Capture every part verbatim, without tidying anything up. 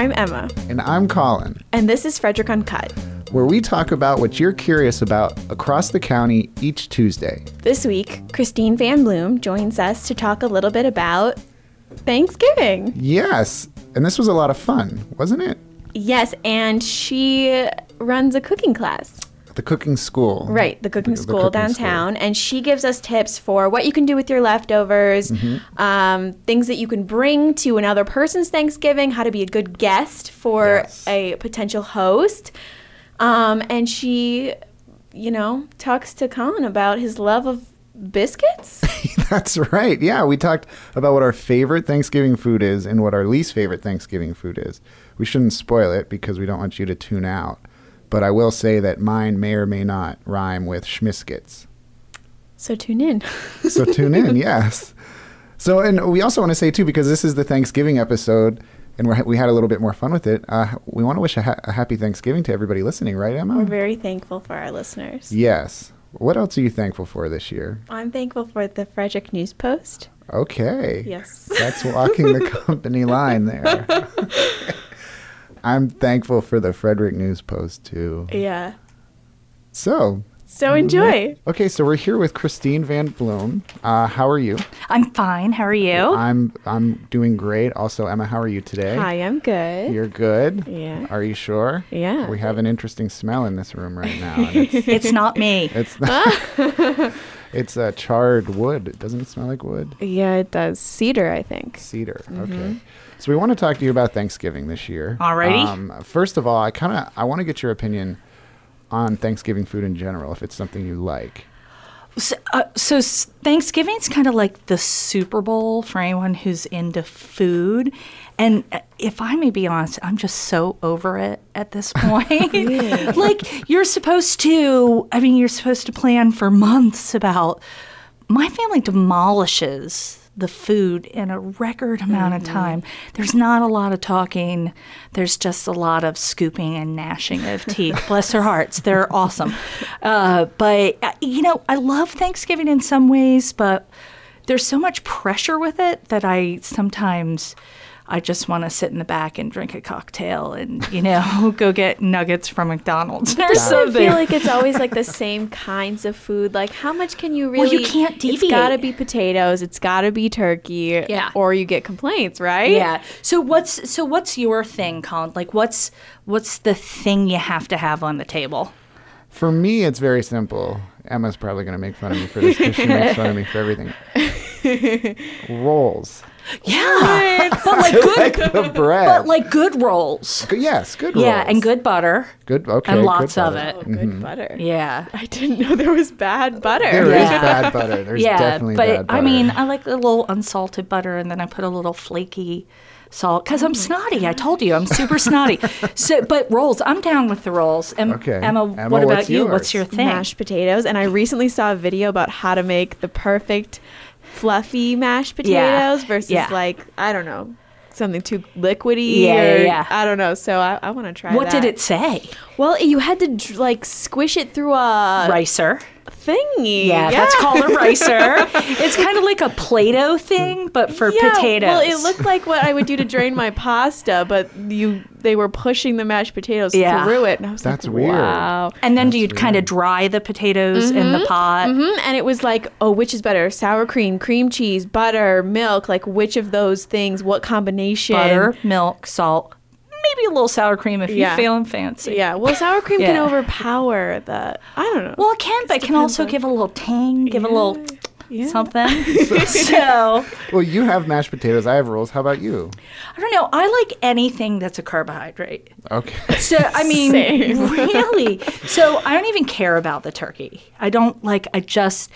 I'm Emma. And I'm Colin. And this is Frederick Uncut, where we talk about what you're curious about across the county each Tuesday. This week, Christine Van Bloem joins us to talk a little bit about Thanksgiving. Yes, and this was a lot of fun, wasn't it? Yes, and she runs a cooking class. The cooking school. Right, the cooking the, school the cooking downtown. School. And she gives us tips for what you can do with your leftovers, mm-hmm. um, things that you can bring to another person's Thanksgiving, how to be a good guest for yes. a potential host. Um, and she, you know, talks to Colin about his love of biscuits. That's right. Yeah, we talked about what our favorite Thanksgiving food is and what our least favorite Thanksgiving food is. We shouldn't spoil it because we don't want you to tune out. But I will say that mine may or may not rhyme with schmiskets. So tune in. So tune in, yes. So, and we also want to say, too, because this is the Thanksgiving episode, and we're, we had a little bit more fun with it, uh, we want to wish a, ha- a happy Thanksgiving to everybody listening, right, Emma? We're very thankful for our listeners. Yes. What else are you thankful for this year? I'm thankful for the Frederick News Post. Okay. Yes. That's walking the company line there. I'm thankful for the Frederick News Post, too. Yeah. So. So enjoy. Okay, so we're here with Christine Van Bloem. Uh, how are you? I'm fine. How are you? I'm I'm doing great. Also, Emma, how are you today? Hi, I'm good. You're good? Yeah. Are you sure? Yeah. We have an interesting smell in this room right now. And it's, it's not me. It's not. It's a charred wood. It doesn't smell like wood. Yeah, it does. Cedar, I think. Cedar. Mm-hmm. Okay. So we want to talk to you about Thanksgiving this year. Alrighty. Um, first of all, I kind of I want to get your opinion on Thanksgiving food in general, if it's something you like. So, uh, so Thanksgiving's kind of like the Super Bowl for anyone who's into food. And if I may be honest, I'm just so over it at this point. Yeah. Like, you're supposed to, I mean, you're supposed to plan for months about, my family demolishes the food in a record amount mm-hmm. of time. There's not a lot of talking. There's just a lot of scooping and gnashing of teeth. Bless their hearts. They're awesome. Uh, but, you know, I love Thanksgiving in some ways, but there's so much pressure with it that I sometimes I just want to sit in the back and drink a cocktail and, you know, go get nuggets from McDonald's or something. I feel like it's always like the same kinds of food. Like, how much can you really? Well, you can't deviate. It's got to be potatoes. It's got to be turkey. Yeah. Or you get complaints, right? Yeah. So what's so what's your thing, Colin? Like, what's what's the thing you have to have on the table? For me, it's very simple. Emma's probably going to make fun of me for this because she makes fun of me for everything. Rolls. Yeah, but like good, like the bread. But like good rolls. Good, yes, good rolls. Yeah, and good butter. Good, okay, and lots good of it. Oh, good mm-hmm. butter. Yeah, I didn't know there was bad butter. There yeah. is bad butter. There's yeah, definitely but bad butter. I mean, I like a little unsalted butter, and then I put a little flaky salt because I'm snotty. I told you, I'm super snotty. So, but rolls, I'm down with the rolls. And okay. Emma, Emma, what about you? Yours? What's your thing? Mashed potatoes. And I recently saw a video about how to make the perfect fluffy mashed potatoes yeah. versus yeah. like, I don't know, something too liquidy. Yeah, or, yeah, yeah. I don't know. So I, I want to try what that. What did it say? Well, you had to like squish it through a ricer thingy. Yeah, yeah. That's called a ricer. It's kind of like a Play-Doh thing, but for yeah, potatoes. Well, it looked like what I would do to drain my pasta, but you they were pushing the mashed potatoes yeah. through it. And I was that's like, weird. Wow. And then that's do you kind of dry the potatoes mm-hmm. in the pot? Mm-hmm. And it was like, oh, which is better? Sour cream, cream cheese, butter, milk. Like, which of those things? What combination? Butter, milk, salt. Maybe a little sour cream if yeah. you're feeling fancy. Yeah, well, sour cream yeah. can overpower the, I don't know. Well, it can, but it can also on. give a little tang, give yeah. a little yeah. something. So, so. Well, you have mashed potatoes. I have rolls. How about you? I don't know. I like anything that's a carbohydrate. Okay. So, I mean, really. So, I don't even care about the turkey. I don't, like, I just...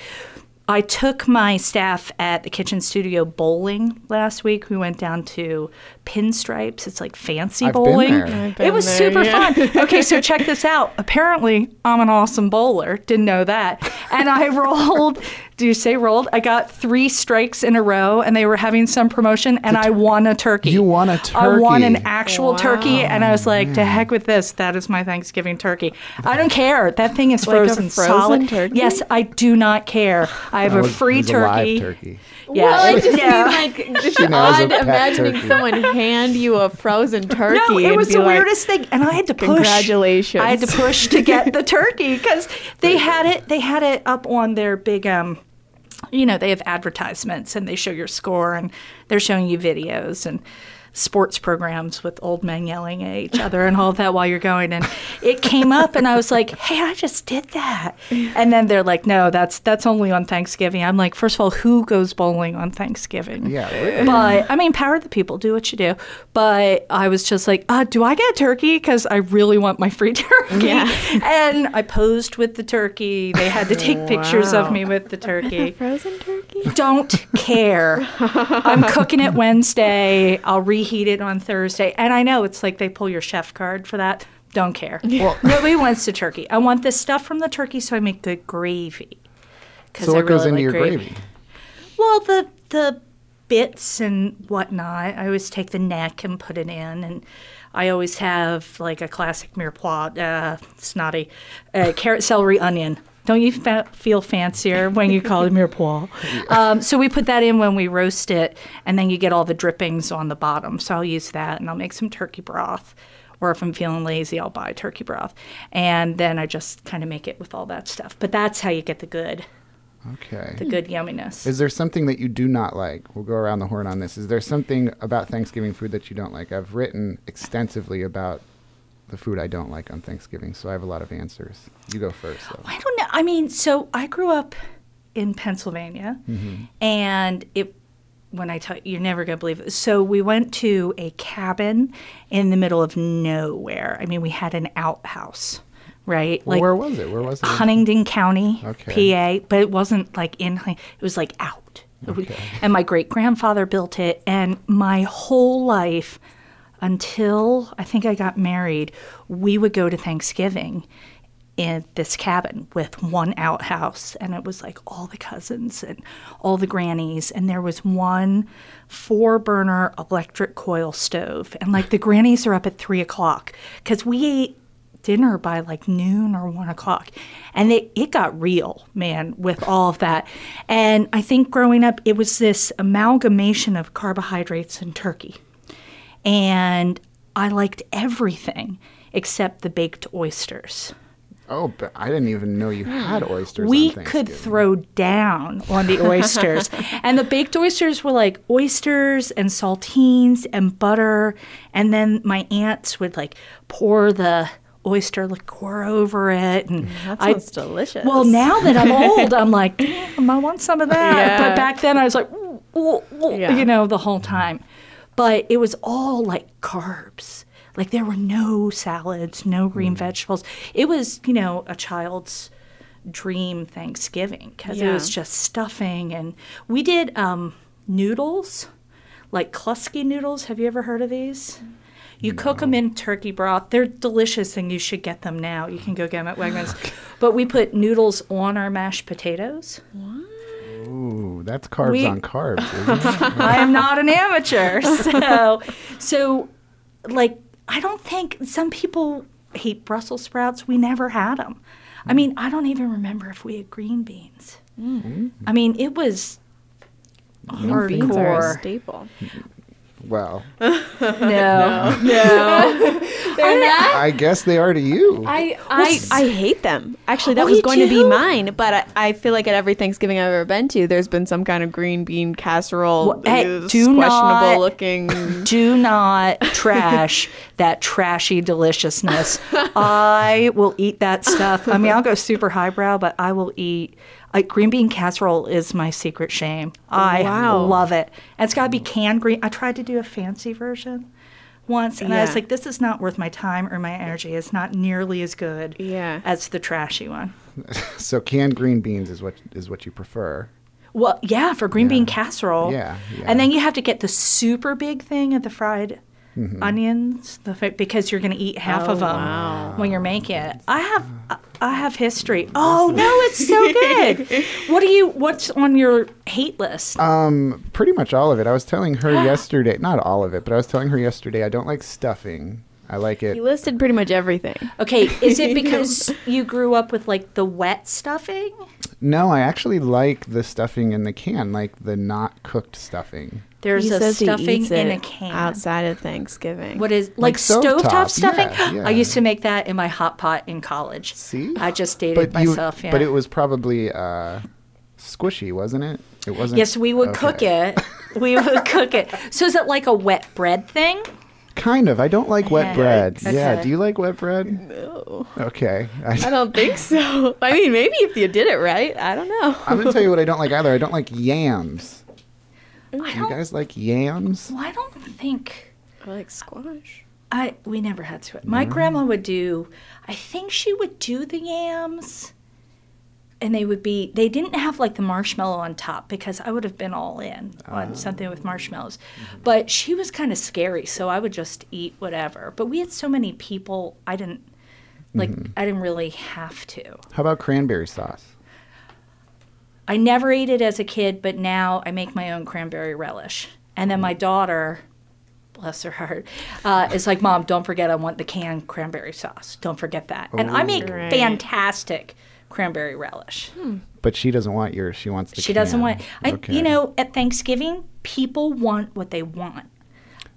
I took my staff at the Kitchen Studio bowling last week. We went down to Pinstripes. It's like fancy I've bowling. Been there. I've been it was there, super yeah. fun. Okay, so check this out. Apparently, I'm an awesome bowler. Didn't know that. And I rolled. Do you say rolled? I got three strikes in a row, and they were having some promotion, and I won a turkey. You won a turkey. I won an actual wow. turkey, and I was like, to heck with this. That is my Thanksgiving turkey. I don't care. That thing is frozen, like a frozen solid. Turkey? Yes, I do not care. I have that a was, free turkey. A live turkey. Yeah. Well, I just yeah. mean, like, just odd imagining turkey. Someone hand you a frozen turkey. No, it was the like, weirdest thing, and I had to push. Congratulations! I had to push to get the turkey because they had it. They had it up on their big. Um, you know, they have advertisements and they show your score and they're showing you videos and sports programs with old men yelling at each other and all of that while you're going. And it came up and I was like, hey, I just did that. And then they're like, no, that's that's only on Thanksgiving. I'm like, first of all, who goes bowling on Thanksgiving? Yeah, really? But I mean, power the people, do what you do. But I was just like, uh, do I get a turkey? Because I really want my free turkey. Yeah. And I posed with the turkey. They had to take wow. pictures of me with the turkey. Frozen turkey? Don't care. I'm cooking it Wednesday. I'll reheat it on Thursday. And I know it's like they pull your chef card for that. Don't care. Well, nobody wants the turkey. I want this stuff from the turkey so I make good gravy. So what really goes into like your gravy? gravy? Well, the the bits and whatnot. I always take the neck and put it in. And I always have like a classic mirepoix, uh, snotty, uh, carrot, celery, onion. Don't you fa- feel fancier when you call it mirepoix? Um, so we put that in when we roast it, and then you get all the drippings on the bottom. So I'll use that, and I'll make some turkey broth. Or if I'm feeling lazy, I'll buy turkey broth. And then I just kind of make it with all that stuff. But that's how you get the good. Okay. The good yumminess. Is there something that you do not like? We'll go around the horn on this. Is there something about Thanksgiving food that you don't like? I've written extensively about the food I don't like on Thanksgiving, so I have a lot of answers. You go first, though. I don't know. I mean, so I grew up in Pennsylvania, mm-hmm. and it when I tell you, you're never going to believe it. So we went to a cabin in the middle of nowhere. I mean, we had an outhouse, right? Well, like, where was it? Where was it? Huntingdon County, okay. P A, but it wasn't like in, it was like out. Okay. And my great-grandfather built it, and my whole life until I think I got married, we would go to Thanksgiving in this cabin with one outhouse. And it was like all the cousins and all the grannies. And there was one four-burner electric coil stove. And like the grannies are up at three o'clock because we ate dinner by like noon or one o'clock. And it, it got real, man, with all of that. And I think growing up, it was this amalgamation of carbohydrates and turkey. And I liked everything except the baked oysters. Oh, but I didn't even know you had oysters. We on could throw down on the oysters. And the baked oysters were like oysters and saltines and butter. And then my aunts would like pour the oyster liqueur over it. And that sounds I, delicious. Well, now that I'm old, I'm like, mm, I want some of that. Yeah. But back then I was like, ooh, ooh, ooh, yeah. you know, the whole time. But it was all like carbs. Like there were no salads, no green mm. vegetables. It was, you know, a child's dream Thanksgiving because yeah. it was just stuffing. And we did um, noodles, like Kluski noodles. Have you ever heard of these? You no. cook them in turkey broth. They're delicious and you should get them now. You can go get them at Wegmans. But we put noodles on our mashed potatoes. What? Ooh, that's carbs we, on carbs, isn't it? I am not an amateur. So, so, like, I don't think some people hate Brussels sprouts. We never had them. I mean, I don't even remember if we had green beans. Mm. I mean, it was green hardcore. Beans are a staple. Well. No. No. no. They're not. I guess they are to you. I I, I hate them. Actually, that oh, was going do? to be mine, but I, I feel like at every Thanksgiving I've ever been to, there's been some kind of green bean casserole. Well, hey, is do questionable not, looking. Do not trash that trashy deliciousness. I will eat that stuff. I mean, I'll go super highbrow, but I will eat. Like green bean casserole is my secret shame. I wow. love it. And it's got to be canned green. I tried to do a fancy version once, and yeah. I was like, this is not worth my time or my energy. It's not nearly as good yeah. as the trashy one. So canned green beans is what is what you prefer. Well, yeah, for green yeah. bean casserole. Yeah, yeah. And then you have to get the super big thing of the fried mm-hmm. onions the, because you're going to eat half oh, of them wow. when you're making it. I have... Uh, I have history. Oh no, it's so good. What do you? What's on your hate list? Um, pretty much all of it. I was telling her yesterday. Not all of it, but I was telling her yesterday. I don't like stuffing. I like it. You listed pretty much everything. Okay, is it because you grew up with like the wet stuffing? No, I actually like the stuffing in the can, like the not cooked stuffing. There's he a says stuffing he eats in it a can outside of Thanksgiving. What is like, like stovetop stove stuffing? Yeah, yeah. I used to make that in my hot pot in college. See, I just dated but myself. You, yeah. But it was probably uh, squishy, wasn't it? It wasn't. Yes, we would okay. cook it. We would cook it. So is it like a wet bread thing? Kind of. I don't like wet yeah, bread. Okay. Yeah. Do you like wet bread? No. Okay. I, I don't think so. I mean, maybe if you did it right. I don't know. I'm going to tell you what I don't like either. I don't like yams. I do you guys like yams? Well, I don't think. I like squash. I We never had squash. My no. grandma would do, I think she would do the yams. And they would be, they didn't have like the marshmallow on top because I would have been all in on oh. something with marshmallows. Mm-hmm. But she was kind of scary, so I would just eat whatever. But we had so many people, I didn't, like, mm-hmm. I didn't really have to. How about cranberry sauce? I never ate it as a kid, but now I make my own cranberry relish. And then my daughter, bless her heart, uh, is like, Mom, don't forget I want the canned cranberry sauce. Don't forget that. Oh, and I make right. fantastic cranberry relish. Hmm. But she doesn't want yours. She wants the She can. doesn't want I okay. You know, at Thanksgiving, people want what they want.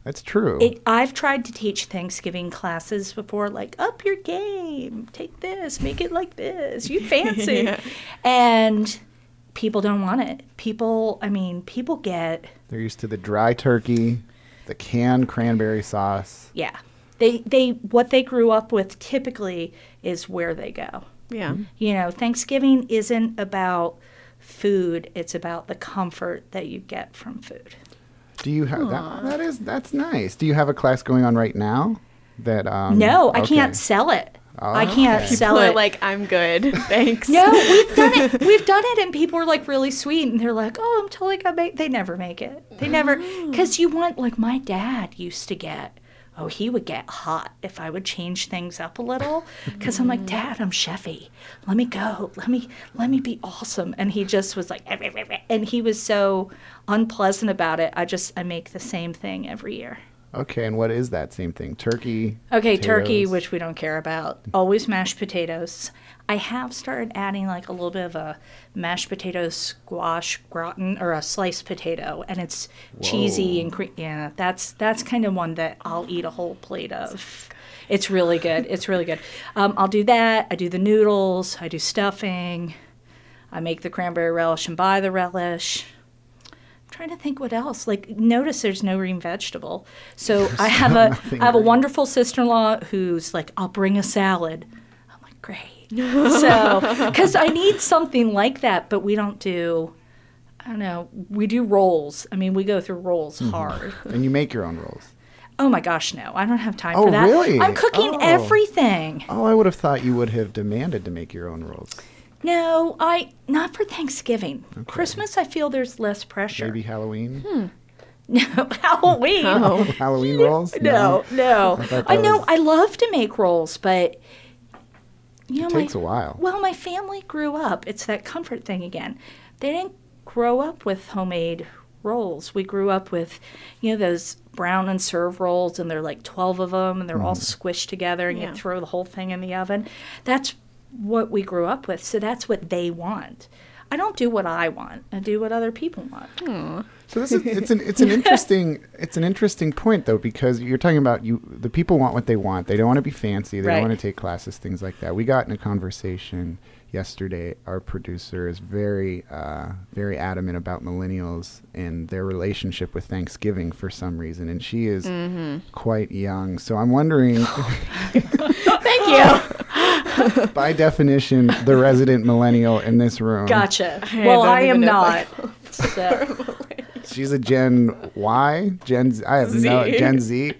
That's true. It, I've tried to teach Thanksgiving classes before, like, up your game. Take this. Make it like this. You fancy. yeah. And people don't want it. People, I mean, people get... They're used to the dry turkey, the canned cranberry sauce. Yeah. They, they, what they grew up with typically is where they go. Yeah. You know, Thanksgiving isn't about food. It's about the comfort that you get from food. Do you have that? That is, that's nice. Do you have a class going on right now? That um, No, I okay. can't sell it. Oh, I can't okay. sell people it. Are like, I'm good. Thanks. No, we've done it. We've done it, and people are like really sweet, and they're like, "Oh, I'm totally gonna make." They never make it. They never, because you want like my dad used to get. Oh, he would get hot if I would change things up a little, because I'm like, Dad, I'm chefy. Let me go. Let me let me be awesome. And he just was like, eh, eh, eh, eh. And he was so unpleasant about it. I just I make the same thing every year. Okay, and what is that same thing? Turkey? Okay, potatoes. Turkey, which we don't care about. Always mashed potatoes. I have started adding like a little bit of a mashed potato squash gratin or a sliced potato, and it's Whoa. cheesy and creamy. Yeah, that's that's kind of one that I'll eat a whole plate of. It's really good. It's really good. Um, I'll do that. I do the noodles. I do stuffing. I make the cranberry relish and buy the relish. Trying to think what else. Like, notice there's no green vegetable. So there's I have a I have a wonderful sister-in-law who's like, I'll bring a salad. I'm like, great. So, because I need something like that, but we don't do, I don't know, we do rolls. I mean, we go through rolls mm-hmm. hard. And you make your own rolls. Oh, my gosh, no. I don't have time oh, for that. Oh, really? I'm cooking oh. everything. Oh, I would have thought you would have demanded to make your own rolls. No, I not for Thanksgiving. Okay. Christmas, I feel there's less pressure. Maybe Halloween? Hmm. No, Halloween. Oh. Halloween rolls? No, no. no. I, I know. Was... I love to make rolls, but... You know, it takes my, a while. Well, my family grew up. It's that comfort thing again. They didn't grow up with homemade rolls. We grew up with, you know, those brown and serve rolls, and they're like twelve of them, and they're mm. all squished together, and yeah. you throw the whole thing in the oven. That's... what we grew up with, so that's what they want. I don't do what I want. I do what other people want. Aww. So this is it's an it's an interesting it's an interesting point though, because you're talking about you the people want what they want. They don't want to be fancy. They right. don't want to take classes, things like that. We got in a conversation yesterday. Our producer is very uh, very adamant about millennials and their relationship with Thanksgiving for some reason, and she is mm-hmm. quite young. So I'm wondering. Thank you. By definition, the resident millennial in this room. Gotcha. I well, I am not. So. She's a Gen Y, Gen Z. I have Z. no Gen Z.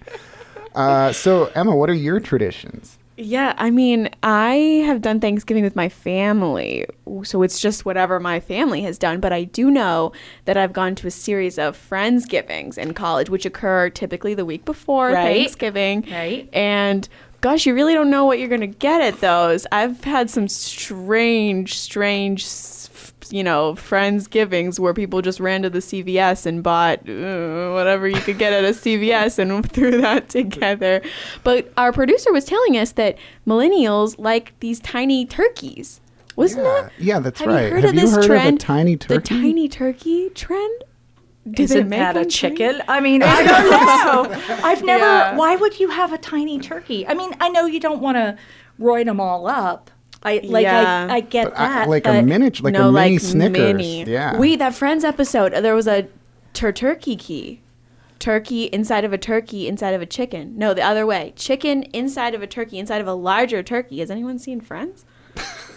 Uh, so, Emma, what are your traditions? Yeah, I mean, I have done Thanksgiving with my family, so it's just whatever my family has done. But I do know that I've gone to a series of Friendsgivings in college, which occur typically the week before right. Thanksgiving, right? And gosh, you really don't know what you're going to get at those. I've had some strange, strange, you know, Friendsgivings where people just ran to the C V S and bought uh, whatever you could get at a C V S and threw that together. But our producer was telling us that millennials like these tiny turkeys. Wasn't yeah. it? Yeah, that's Have right. You heard Have of you this heard trend? of a tiny turkey? The tiny turkey trend? Do Isn't that a chicken? Tiny? I mean, I don't know. I've never, yeah. Why would you have a tiny turkey? I mean, I know you don't want to roid them all up. I like yeah. I, I get but that. I, like but a miniature, like no, a mini like Snickers. Mini. Yeah. Wait, that Friends episode, there was a tur- turkey key. Turkey inside of a turkey inside of a chicken. No, the other way. Chicken inside of a turkey inside of a larger turkey. Has anyone seen Friends?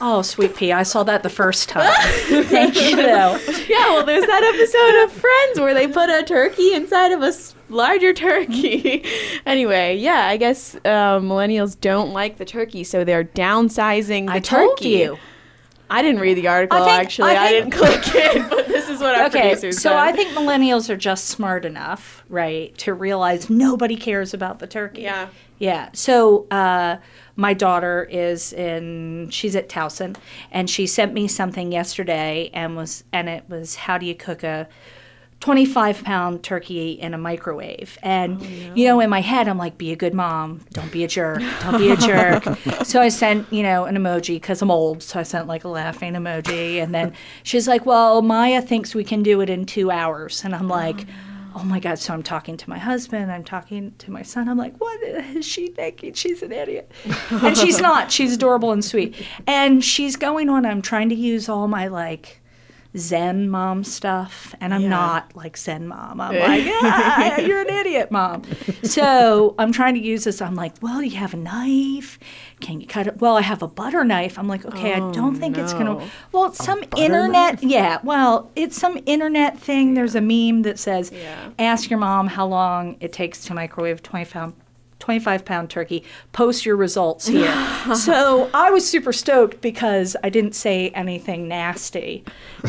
Oh, sweet pea. I saw that the first time. Thank you, though. Yeah, well, there's that episode of Friends where they put a turkey inside of a larger turkey. Anyway, yeah, I guess uh, millennials don't like the turkey, so they're downsizing the I told turkey. You. I didn't read the article, I think, actually. I, think, I didn't click it, but this is what our okay, producers said. So I think millennials are just smart enough, right, to realize nobody cares about the turkey. Yeah. Yeah. So uh, my daughter is in, she's at Towson, and she sent me something yesterday, and was and it was, how do you cook a twenty-five pound turkey in a microwave? And, oh, no. you know, in my head, I'm like, be a good mom. Don't be a jerk. Don't be a jerk. So I sent, you know, an emoji because I'm old. So I sent like a laughing emoji. And then she's like, well, Maya thinks we can do it in two hours. And I'm like, oh, no. Oh, my God. So I'm talking to my husband. I'm talking to my son. I'm like, what is she thinking? She's an idiot. And she's not. She's adorable and sweet. And she's going on. I'm trying to use all my, like, Zen mom stuff, and I'm yeah. not like Zen mom. I'm like, yeah, you're an idiot, mom. So I'm trying to use this. I'm like, well, do you have a knife? Can you cut it? Well, I have a butter knife. I'm like, okay, oh, I don't think no. it's gonna. Well, it's a some internet. Knife? Yeah, well, it's some internet thing. Yeah. There's a meme that says, yeah. ask your mom how long it takes to microwave twenty pound. twenty-five pound turkey, post your results here. So I was super stoked because I didn't say anything nasty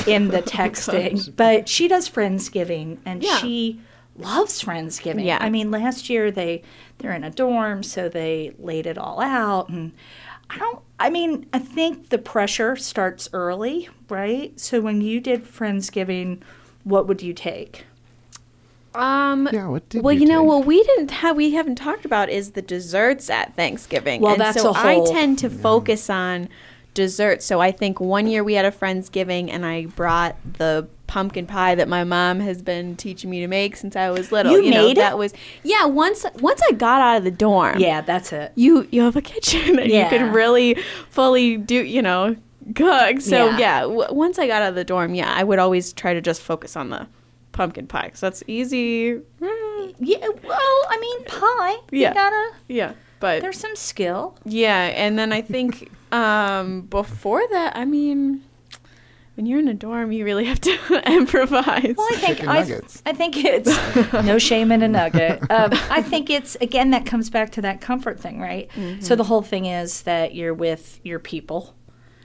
in the texting. Oh, but she does Friendsgiving, and yeah. she loves Friendsgiving. Yeah. I mean, last year they, they're in a dorm, so they laid it all out. And I don't, I mean, I think the pressure starts early, right? So when you did Friendsgiving, what would you take? Um, yeah, what did well, you, you know, what we didn't have, we haven't talked about is the desserts at Thanksgiving. Well, and that's so a whole, I tend to yeah. focus on desserts. So I think one year we had a Friendsgiving, and I brought the pumpkin pie that my mom has been teaching me to make since I was little. You, you made know, it? That was yeah. Once once I got out of the dorm. Yeah, that's it. You you have a kitchen and yeah. you can really fully do you know cook. So yeah, yeah w- once I got out of the dorm, yeah, I would always try to just focus on the pumpkin pie, because that's easy. Yeah, well, I mean, pie. Yeah. You gotta, yeah, but there's some skill. Yeah, and then I think um, before that, I mean, when you're in a dorm, you really have to improvise. Well, I think I, I think it's no shame in a nugget. Um, I think it's again that comes back to that comfort thing, right? Mm-hmm. So the whole thing is that you're with your people.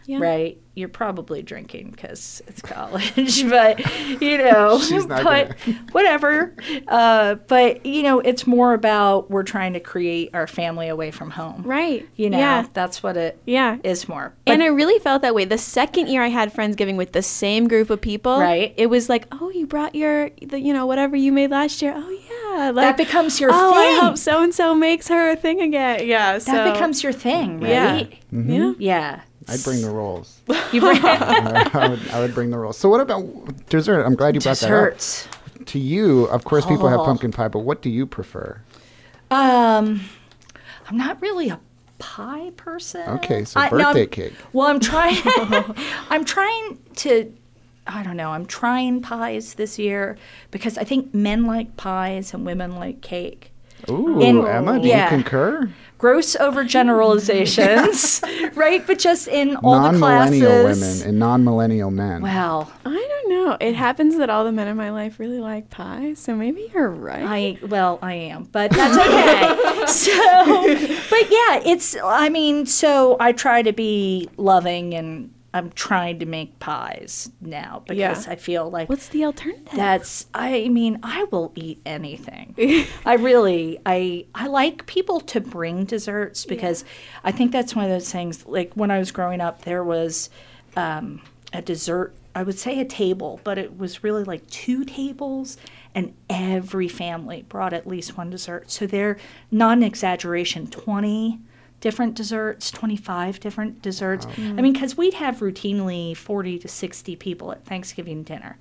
Yeah. Right, you're probably drinking because it's college, but you know, but gonna. whatever. Uh, but you know, it's more about we're trying to create our family away from home, right? You know, yeah. that's what it yeah. is more. But, and I really felt that way. The second year I had Friendsgiving with the same group of people, right? It was like, oh, you brought your, the, you know, whatever you made last year. Oh yeah, like, that becomes your. Oh, thing. I hope so and so makes her a thing again. Yeah, so. That becomes your thing, right? Yeah, mm-hmm. yeah. yeah. I'd bring the rolls. You bring uh, I, would, I would bring the rolls. So what about dessert? I'm glad you brought Desserts. that up. To you, of course, oh. people have pumpkin pie, but what do you prefer? Um, I'm not really a pie person. Okay, so I, birthday no, cake. Well, I'm trying. I'm trying to. I don't know. I'm trying pies this year because I think men like pies and women like cake. Ooh, In, Emma, do yeah. you concur? Gross overgeneralizations, right? But just in all the classes. Non-millennial women and non-millennial men. Well, I don't know. It happens that all the men in my life really like pie, so maybe you're right. I Well, I am, but that's okay. So, but yeah, it's, I mean, so I try to be loving, and I'm trying to make pies now because yeah. I feel like what's the alternative? That's I mean I will eat anything. I really I I like people to bring desserts because yeah. I think that's one of those things. Like when I was growing up, there was um, a dessert. I would say a table, but it was really like two tables, and every family brought at least one dessert. So they're not an exaggeration twenty. Different desserts, twenty-five different desserts. Wow. Mm. I mean, because we'd have routinely forty to sixty people at Thanksgiving dinner.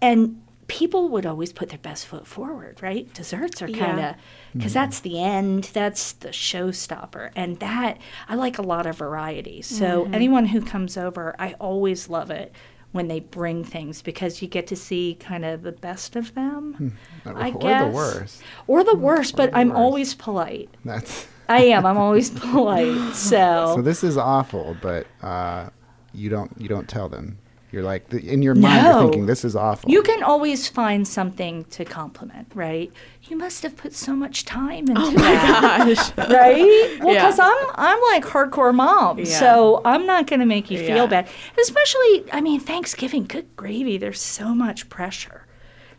And people would always put their best foot forward, right? Desserts are kind of, because yeah. mm-hmm. that's the end, that's the showstopper. And that, I like a lot of variety. So mm-hmm. anyone who comes over, I always love it when they bring things, because you get to see kind of the best of them, I or guess. the worst. Or the worst, or but the I'm worst. always polite. That's I am, I'm always polite, so. So this is awful, but uh, you don't you don't tell them. You're like, in your mind, no. you're thinking, this is awful. You can always find something to compliment, right? You must have put so much time into oh my that. Gosh. Right? Well, because yeah. I'm, I'm like hardcore mom, yeah. so I'm not going to make you yeah. feel bad. Especially, I mean, Thanksgiving, good gravy, there's so much pressure,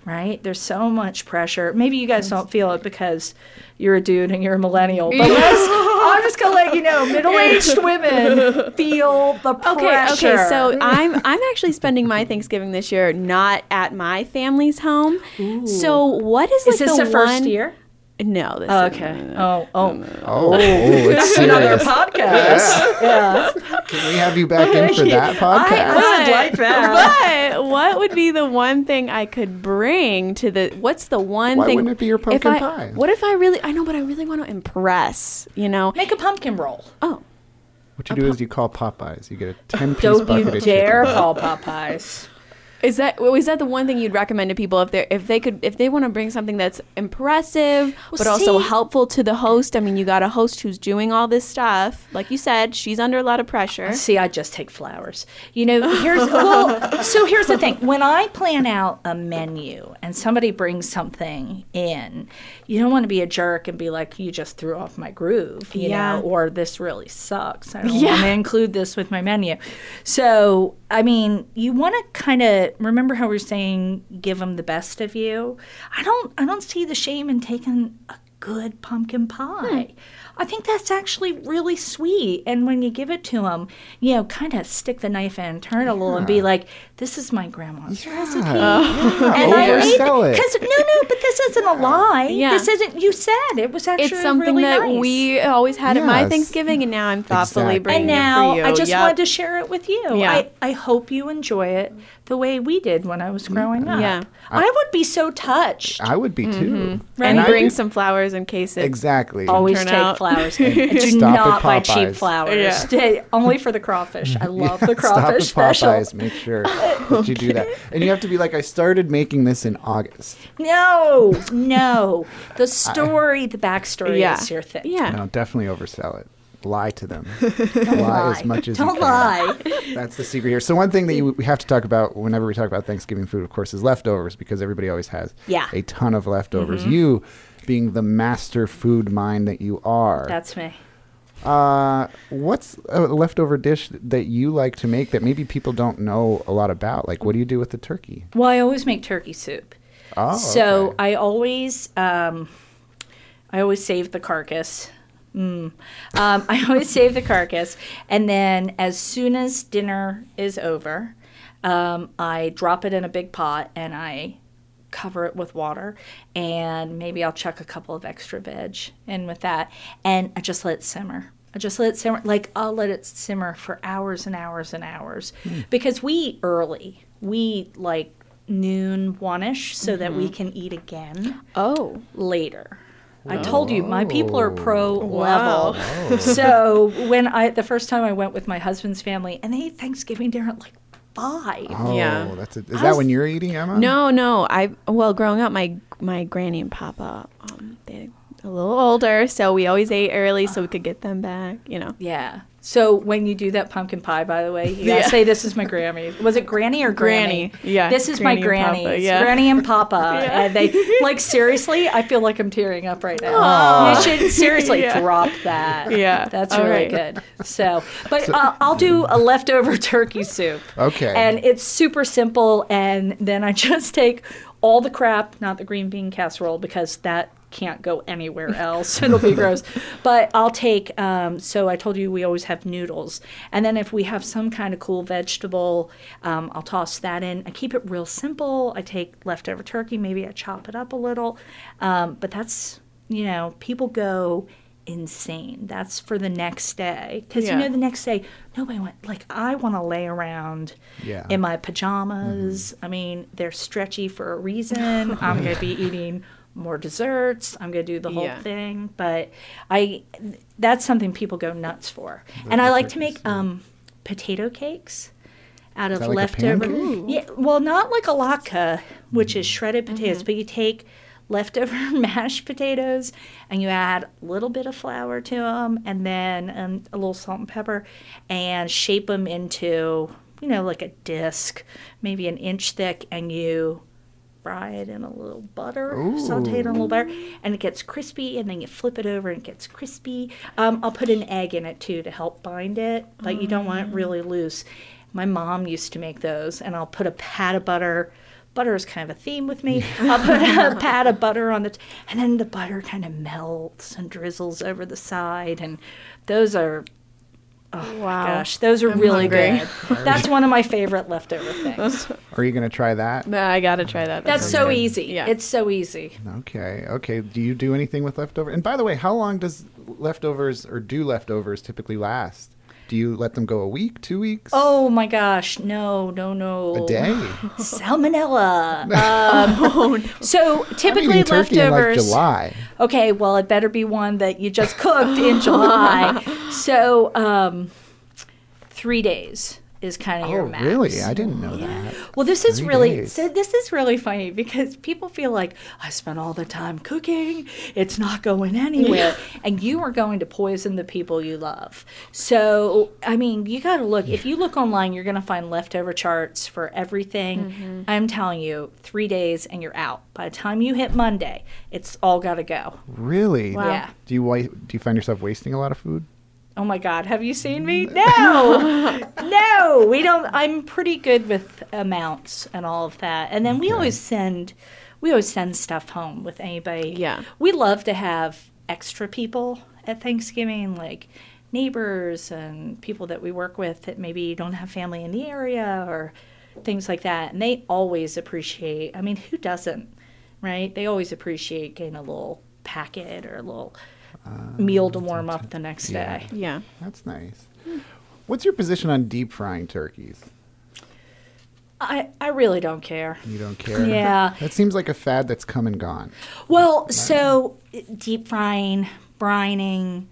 right? There's so much pressure. Maybe you guys don't feel it because you're a dude and you're a millennial, but let's... I'm just gonna let you know, middle-aged women feel the pressure. Okay, okay. So I'm I'm actually spending my Thanksgiving this year not at my family's home. Ooh. So what is, is like this the, the first one... year? No, this oh, okay. Is, uh, oh, no, no, no. oh, oh, it's another podcast. Yeah. Yeah. Can we have you back in for that podcast? I would like that. But what would be the one thing I could bring to the? What's the one Why thing? Why wouldn't it be your pumpkin I, pie? What if I really? I know, but I really want to impress. You know, make a pumpkin roll. Oh. What you a do pop- is you call Popeyes. You get a ten-piece bucket. Don't you dare call Popeyes. Is that is that the one thing you'd recommend to people if they if they could if they want to bring something that's impressive well, but see, also helpful to the host? I mean, you got a host who's doing all this stuff. Like you said, she's under a lot of pressure. See, I just take flowers. You know, here's well, so here's the thing. When I plan out a menu and somebody brings something in, you don't want to be a jerk and be like, "You just threw off my groove," you yeah. know, or "This really sucks. I don't yeah. want to include this with my menu." So, I mean, you want to kind of remember how we were saying give them the best of you. I don't I don't see the shame in taking a good pumpkin pie. Hmm. I think that's actually really sweet. And when you give it to them, you know, kind of stick the knife in, turn it a little, yeah. and be like, "This is my grandma's yeah. recipe." Yeah. And oversell I made it. Because no, no, but this isn't a lie. Yeah. This isn't. You said it was actually really nice. It's something really that nice. we always had yes. at my Thanksgiving, and now I'm thoughtfully exactly. bringing now, it for you. And now I just yep. wanted to share it with you. Yeah. I I hope you enjoy it the way we did when I was growing mm-hmm. up. Yeah. I, I would be so touched. I would be too. Mm-hmm. Right? And, and bring some flowers in case it exactly always turn take out. Flowers. And do Stop not buy cheap flowers. Yeah. Only for the crawfish. I love yeah. the crawfish Stop at Popeyes. Special. Make sure that okay. you do that. And you have to be like, "I started making this in August." No, no. The story, I, the backstory yeah. is your thing. Yeah. No, definitely oversell it. Lie to them. Don't lie, lie as much as Don't you can. Lie. That's the secret here. So one thing that you, we have to talk about whenever we talk about Thanksgiving food, of course, is leftovers, because everybody always has yeah. a ton of leftovers. Mm-hmm. You being the master food mind that you are. That's me. Uh, what's a leftover dish that you like to make that maybe people don't know a lot about? Like, what do you do with the turkey? Well, I always make turkey soup. Oh, So okay. I always, um, I always save the carcass. Mm. Um, I always save the carcass. And then as soon as dinner is over, um, I drop it in a big pot and I cover it with water, and maybe I'll chuck a couple of extra veg in with that, and I just let it simmer. I just let it simmer. Like, I'll let it simmer for hours and hours and hours mm. because we eat early. We eat like noon, one-ish, so mm-hmm. that we can eat again oh later. I told you, my people are pro wow. level. Wow. So when I, the first time I went with my husband's family, and they ate Thanksgiving dinner at like Five. Oh, yeah. that's a, is I that was, when you're eating, Emma? No, no. I well, growing up, my my granny and papa, um, they're a little older, so we always ate early, so we could get them back. You know. Yeah. So when you do that pumpkin pie, by the way, you yeah. gotta say, "This is my Grammy." Was it Granny or Granny? Granny. Yeah. This is granny my Granny. Papa, yeah. Granny and Papa. Yeah. And they like seriously, I feel like I'm tearing up right now. Aww. You should seriously yeah. drop that. Yeah. That's All really right. good. So, but so, uh, I'll do a leftover turkey soup. Okay. And it's super simple, and then I just take all the crap, not the green bean casserole, because that can't go anywhere else. It'll be gross. But I'll take, um, so I told you we always have noodles. And then if we have some kind of cool vegetable, um, I'll toss that in. I keep it real simple. I take leftover turkey. Maybe I chop it up a little. Um, but that's, you know, people go insane. That's for the next day. Because, yeah. you know, the next day, nobody went, like, I want to lay around yeah. in my pajamas. Mm-hmm. I mean, they're stretchy for a reason. I'm going to be eating more desserts. I'm going to do the whole yeah. thing. But I, that's something people go nuts for. The and I like to make um, potato cakes out of leftover. Like yeah, well, not like a latke, which mm-hmm. is shredded potatoes, mm-hmm. but you take leftover mashed potatoes and you add a little bit of flour to them and then um, a little salt and pepper and shape them into, you know, like a disc, maybe an inch thick, and you fry it in a little butter, Ooh. saute it in a little butter, and it gets crispy, and then you flip it over and it gets crispy. Um, I'll put an egg in it too to help bind it, but mm. you don't want it really loose. My mom used to make those, and I'll put a pat of butter. Butter is kind of a theme with me. I'll put a pat of butter on the, t- and then the butter kind of melts and drizzles over the side. And those are, oh wow. my gosh, those are I'm really hungry. good. That's one of my favorite leftover things. Are you going to try that? No, I got to try that. That's, That's so good. easy. Yeah. It's so easy. Okay. Okay. Do you do anything with leftover? And by the way, how long does leftovers or do leftovers typically last? Do you let them go a week, two weeks? Oh, my gosh. No, no, no. A day? Salmonella. Um, oh, no. So typically I'm eating turkey leftovers. In like July. Okay, well, it better be one that you just cooked in July. So um, three days is kind of oh, your max. Oh, really? I didn't know yeah. that. Well, this three is really days. so. This is really funny because people feel like, I spent all the time cooking. It's not going anywhere. Yeah. And you are going to poison the people you love. So, I mean, you got to look. Yeah. If you look online, you're going to find leftover charts for everything. Mm-hmm. I'm telling you, three days and you're out. By the time you hit Monday, it's all got to go. Really? Wow. Yeah. Do you, do you find yourself wasting a lot of food? Oh, my God. Have you seen me? No. No. We don't. I'm pretty good with amounts and all of that. And then we okay. always send we always send stuff home with anybody. Yeah. We love to have extra people at Thanksgiving, like neighbors and people that we work with that maybe don't have family in the area or things like that. And they always appreciate. I mean, who doesn't, right? They always appreciate getting a little packet or a little Uh, meal to warm up the next yeah. day. Yeah. That's nice. What's your position on deep frying turkeys? I, I really don't care. You don't care? Yeah. That seems like a fad that's come and gone. Well, right. so deep frying, brining,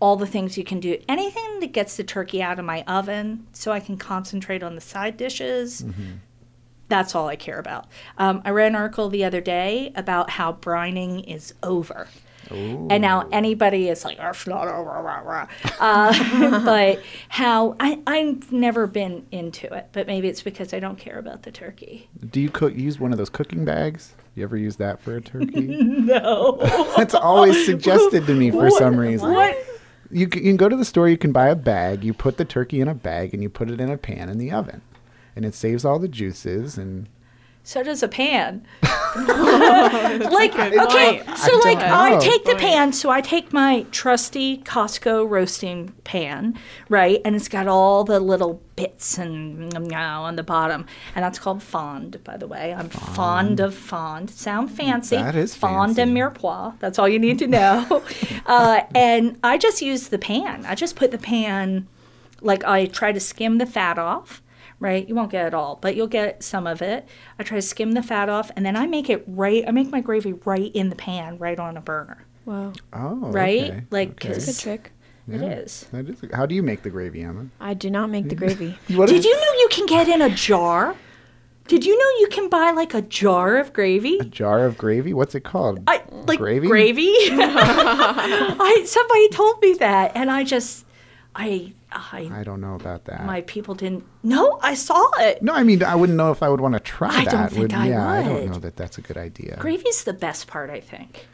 all the things you can do. Anything that gets the turkey out of my oven so I can concentrate on the side dishes, mm-hmm. that's all I care about. Um, I read an article the other day about how brining is over. Ooh. And now anybody is like, it's not over, rah, rah. Uh, but how I, I've never been into it, but maybe it's because I don't care about the turkey. Do you cook? Use one of those cooking bags? You ever use that for a turkey? No. That's always suggested to me for what? some reason. What? You can, you can go to the store. You can buy a bag. You put the turkey in a bag and you put it in a pan in the oven, and it saves all the juices and. So does a pan. Like, okay, point. so I like I take the pan, so I take my trusty Costco roasting pan, right? And it's got all the little bits and now on the bottom. And that's called fond, by the way. I'm fond, fond of fond. Sound fancy. That is fond fancy. And mirepoix. That's all you need to know. uh, and I just use the pan. I just put the pan, like I try to skim the fat off. Right? You won't get it all, but you'll get some of it. I try to skim the fat off, and then I make it right. I make my gravy right in the pan, right on a burner. Wow. Oh, right? Okay. Like, okay. It's a good trick. Yeah, it is. That is. How do you make the gravy, Emma? I do not make the gravy. Did is? you know you can get in a jar? Did you know you can buy, like, a jar of gravy? A jar of gravy? What's it called? I, like, gravy? Gravy? I, somebody told me that, and I just... I... I, I don't know about that. My people didn't. No, I saw it. No, I mean, I wouldn't know if I would want to try I that. I don't think would, I yeah, would. I don't know that that's a good idea. Gravy's the best part, I think.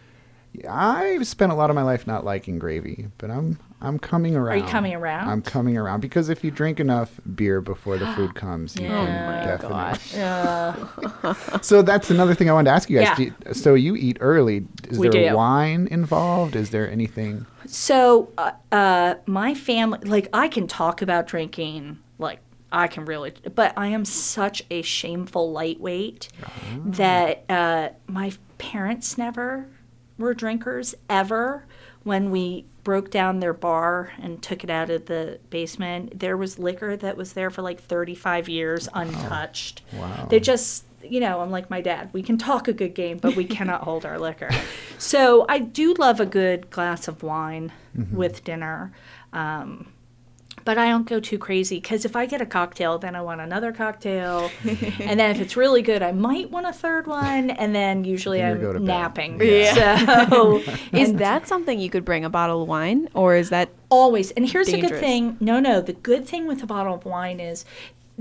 Yeah, I've spent a lot of my life not liking gravy, but I'm I'm coming around. Are you coming around? I'm coming around because if you drink enough beer before the food comes, you yeah. can definitely. Oh my gosh. Yeah. So that's another thing I wanted to ask you guys. Yeah. Do you, so you eat early. Is we there do. wine involved? Is there anything? So uh, uh, my family, like I can talk about drinking, like I can really, but I am such a shameful lightweight oh. that uh, my parents never were drinkers ever. when we broke down their bar and took it out of the basement, there was liquor that was there for like thirty-five years untouched. Wow. Wow. They just, you know, I'm like my dad, we can talk a good game, but we cannot hold our liquor. So I do love a good glass of wine mm-hmm. with dinner. Um, But I don't go too crazy, because if I get a cocktail, then I want another cocktail. And then if it's really good, I might want a third one. And then usually and I'm napping. Yeah. Yeah. So is that something you could bring, a bottle of wine? Or is that always? And here's dangerous. A good thing. No, no. The good thing with a bottle of wine is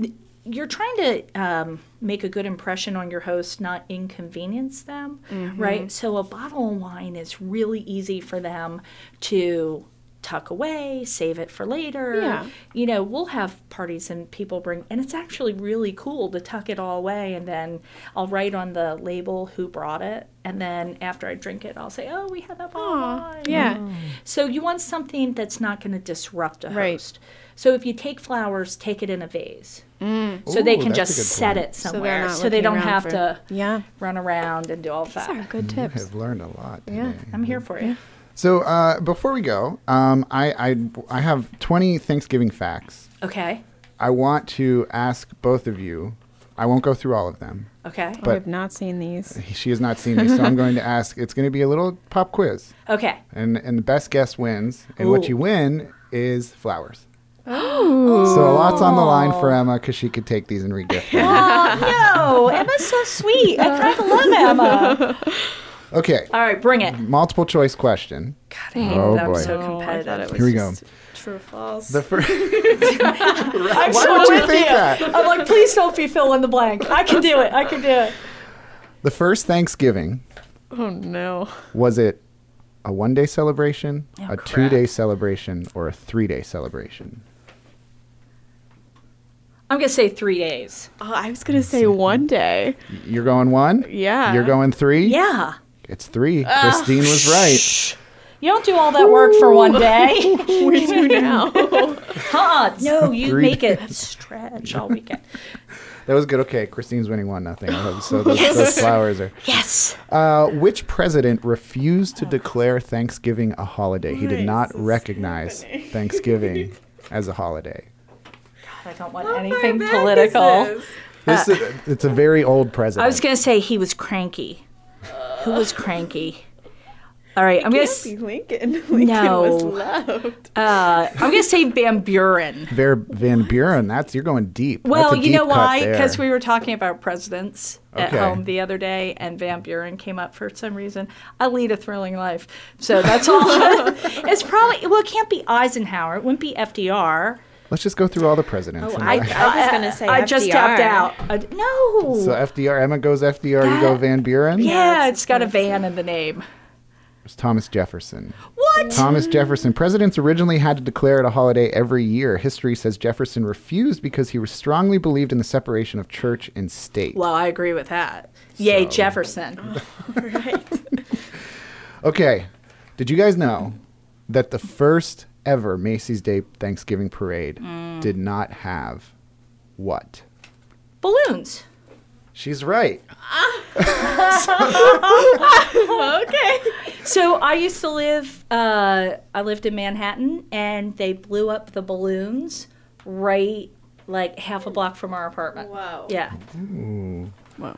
th- you're trying to um, make a good impression on your host, not inconvenience them. Mm-hmm. Right? So a bottle of wine is really easy for them to tuck away, save it for later. Yeah. You know, we'll have parties and people bring, and it's actually really cool to tuck it all away, and then I'll write on the label who brought it, and then after I drink it, I'll say, oh, we had that bottle. Yeah. Mm. So you want something that's not going to disrupt a right. host. So if you take flowers, take it in a vase. Mm. So Ooh, they can just set it somewhere, so, so they don't have for, to yeah. run around and do all these that. These are good tips. You have learned a lot today. Yeah, I'm here for you. Yeah. So uh, before we go, um, I, I I have twenty Thanksgiving facts. Okay. I want to ask both of you. I won't go through all of them. Okay. I have not seen these. She has not seen these, so I'm going to ask. It's going to be a little pop quiz. Okay. And and the best guess wins. And Ooh. What you win is flowers. Oh. So lots on the line for Emma, because she could take these and re-gift them. Oh, no. Emma's so sweet. I kind of love Emma. Okay. All right, bring it. Multiple choice question. God, I hate oh, that. I'm boy. so competitive. Oh, I thought it was Here we go. True or false? The first. Why so would you think you. that? I'm like, please don't be fill in the blank. I can do it. I can do it. The first Thanksgiving. Oh, no. Was it a one-day celebration, oh, a crap. two-day celebration, or a three-day celebration? I'm going to say three days. Oh, I was going to say one day. You're going one? Yeah. You're going three? Yeah. It's three. Uh, Christine was right. You don't do all that work Ooh. For one day. We do now. Huh? No, you Three make days. It stretch all weekend. That was good. Okay, Christine's winning one nothing. So those, yes. those flowers are. Yes. Uh, which president refused to declare Thanksgiving a holiday? Nice. He did not recognize Thanksgiving as a holiday. God, I don't want oh anything political. This uh, is, it's a very old president. I was going to say he was cranky. Who was cranky? All right, I'm going to be Lincoln. Lincoln no. was loved. Uh, I'm going to say Van Buren. Ver, Van Buren. That's you're going deep. Well, you deep know why? Because we were talking about presidents okay. at home the other day, and Van Buren came up for some reason. I lead a thrilling life, so that's all. It's probably well, it can't be Eisenhower. It wouldn't be F D R. Let's just go through all the presidents. Oh, I, I, I was going to say I F D R. Just tapped out. I, no. So F D R, Emma goes F D R, that, you go Van Buren? Yeah, yeah it's got a van in the name. It's Thomas Jefferson. What? Thomas Jefferson. Presidents originally had to declare it a holiday every year. History says Jefferson refused because he strongly believed in the separation of church and state. Well, I agree with that. So. Yay, Jefferson. Oh, right. Okay. Did you guys know that the first ever Macy's Day Thanksgiving parade mm. did not have what? Balloons. She's right. Okay. So I used to live, uh, I lived in Manhattan, and they blew up the balloons right like half a block from our apartment. Wow. Yeah. Ooh. Wow.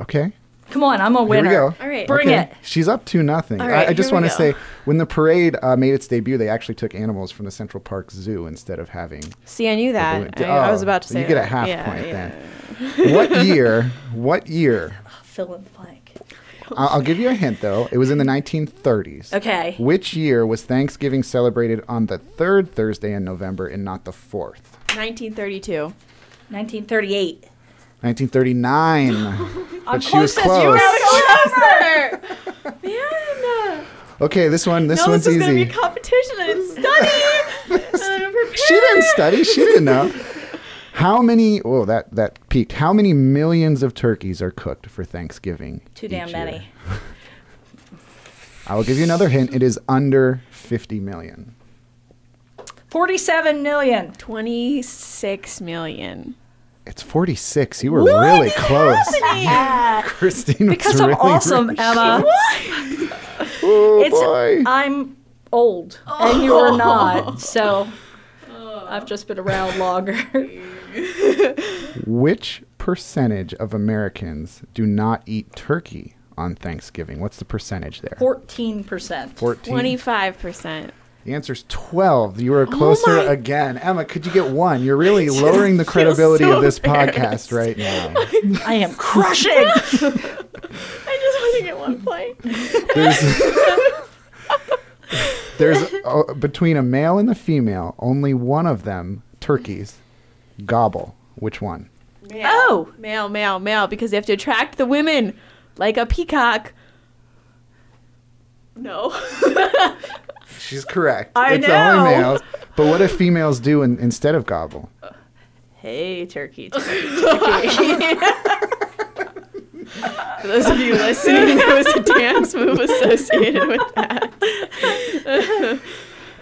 Okay. Come on, I'm a winner. Here we go. All right. Bring okay. it. She's up to nothing. All right, I, I just want to say, when the parade uh, made its debut, they actually took animals from the Central Park Zoo instead of having... See, I knew that. I, oh, I was about to say You that. Get a half yeah, point yeah. then. What year, what year... I'll fill in the blank. I'll, I'll give you a hint, though. It was in the nineteen thirties. Okay. Which year was Thanksgiving celebrated on the third Thursday in November and not the fourth? nineteen thirty-two. nineteen thirty-eight. nineteen thirty-nine. But I'm she close was close. You were closer. Man. Okay, this one. This no, one's easy. No, this is going to be a competition. I didn't study. I didn't prepare. She didn't study. She didn't know. How many? Oh, that that peaked. How many millions of turkeys are cooked for Thanksgiving? Too damn many. I will give you another hint. It is under fifty million. forty-seven million. twenty-six million. It's forty-six. You were what really close. Christine was because really, I'm awesome, really Emma. Close. Oh, it's, boy. I'm old, oh. and you are not, so oh. I've just been around longer. Which percentage of Americans do not eat turkey on Thanksgiving? What's the percentage there? fourteen percent. fourteen? twenty-five percent. The answer's twelve. You were closer oh again. Emma, could you get one? You're really just lowering the credibility so of this podcast right now. I am crushing. I just want to get one point. There's, there's uh, between a male and the female, only one of them, turkeys, gobble. Which one? Male. Oh, male, male, male, because they have to attract the women like a peacock. No. She's correct. I it's know. Only males. But what if females do in, instead of gobble? Hey, turkey, turkey, turkey. For those of you listening, there was a dance move associated with that.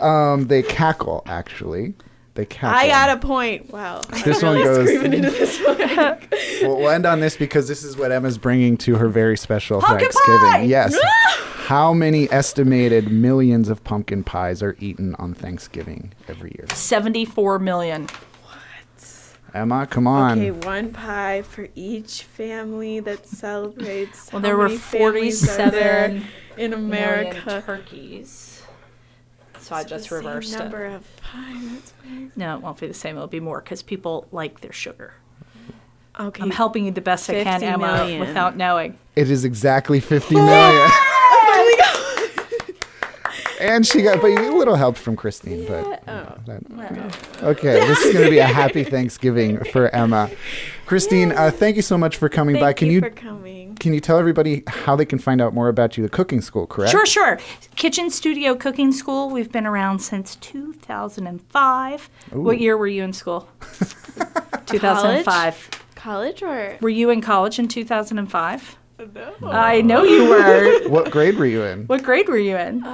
um, they cackle, actually. They cackle. I got a point. Wow. This I'm one really goes. Screaming into this one. We'll, we'll end on this because this is what Emma's bringing to her very special pumpkin Thanksgiving. Pie! Yes. How many estimated millions of pumpkin pies are eaten on Thanksgiving every year? seventy-four million. What? Emma, come on. Okay, one pie for each family that celebrates. Well, there were forty-seven in America turkeys. So I just reversed it. Number of pie. That's weird. No, it won't be the same. It'll be more because people like their sugar. Okay. I'm helping you the best I can, Emma, without knowing. It is exactly fifty million. And she got, but you need a little help from Christine. Yeah. But oh, that, no. Okay, this is going to be a happy Thanksgiving for Emma. Christine, yeah. uh, thank you so much for coming thank by. Can you, you for coming. Can you tell everybody how they can find out more about you, the cooking school, correct? Sure, sure. Kitchen Studio Cooking School. We've been around since two thousand five. Ooh. What year were you in school? two thousand five. College? College or? Were you in college in two thousand five? No. I know you were. What grade were you in? What grade were you in? Um,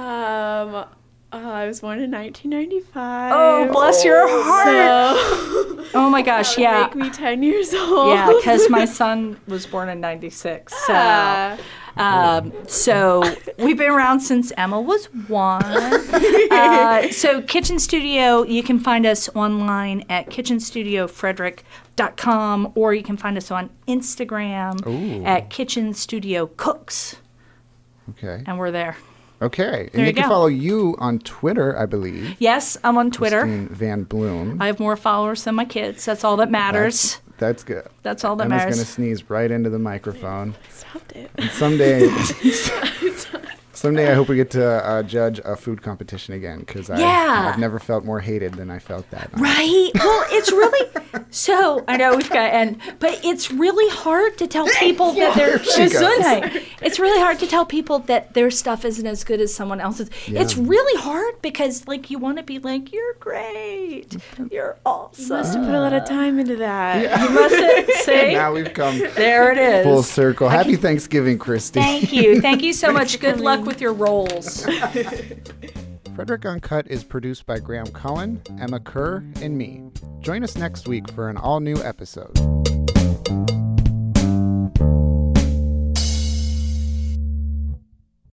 oh, I was born in nineteen ninety-five. Oh, bless oh, your heart. So oh, my gosh, that would yeah. make me ten years old. Yeah, because my son was born in ninety-six. So, ah. um, so we've been around since Emma was one. uh, so Kitchen Studio, you can find us online at Kitchen Studio Frederick dot com, or you can find us on Instagram Ooh. At KitchenStudioCooks. Okay. And we're there. Okay. There and you, you can follow you on Twitter, I believe. Yes, I'm on Twitter. Christine Van Bloem. I have more followers than my kids. That's all that matters. That's, that's good. That's all that Emma's matters. I was going to sneeze right into the microphone. I stopped it. And someday... Someday I hope we get to uh, judge a food competition again because yeah. I've never felt more hated than I felt that. Right? Well, it's really so I know we've got to end, but it's really hard to tell people yeah. that they're Sunday. It's really hard to tell people that their stuff isn't as good as someone else's. Yeah. It's really hard because like you want to be like you're great, you're awesome. You must have put a lot of time into that. Yeah. You mustn't say. Now we've come. There it is. Full circle. Okay. Happy Thanksgiving, Christy. Thank you. Thank you so much. Good luck with your roles. Frederick Uncut is produced by Graham Cullen, Emma Kerr, and me. Join us next week for an all-new episode.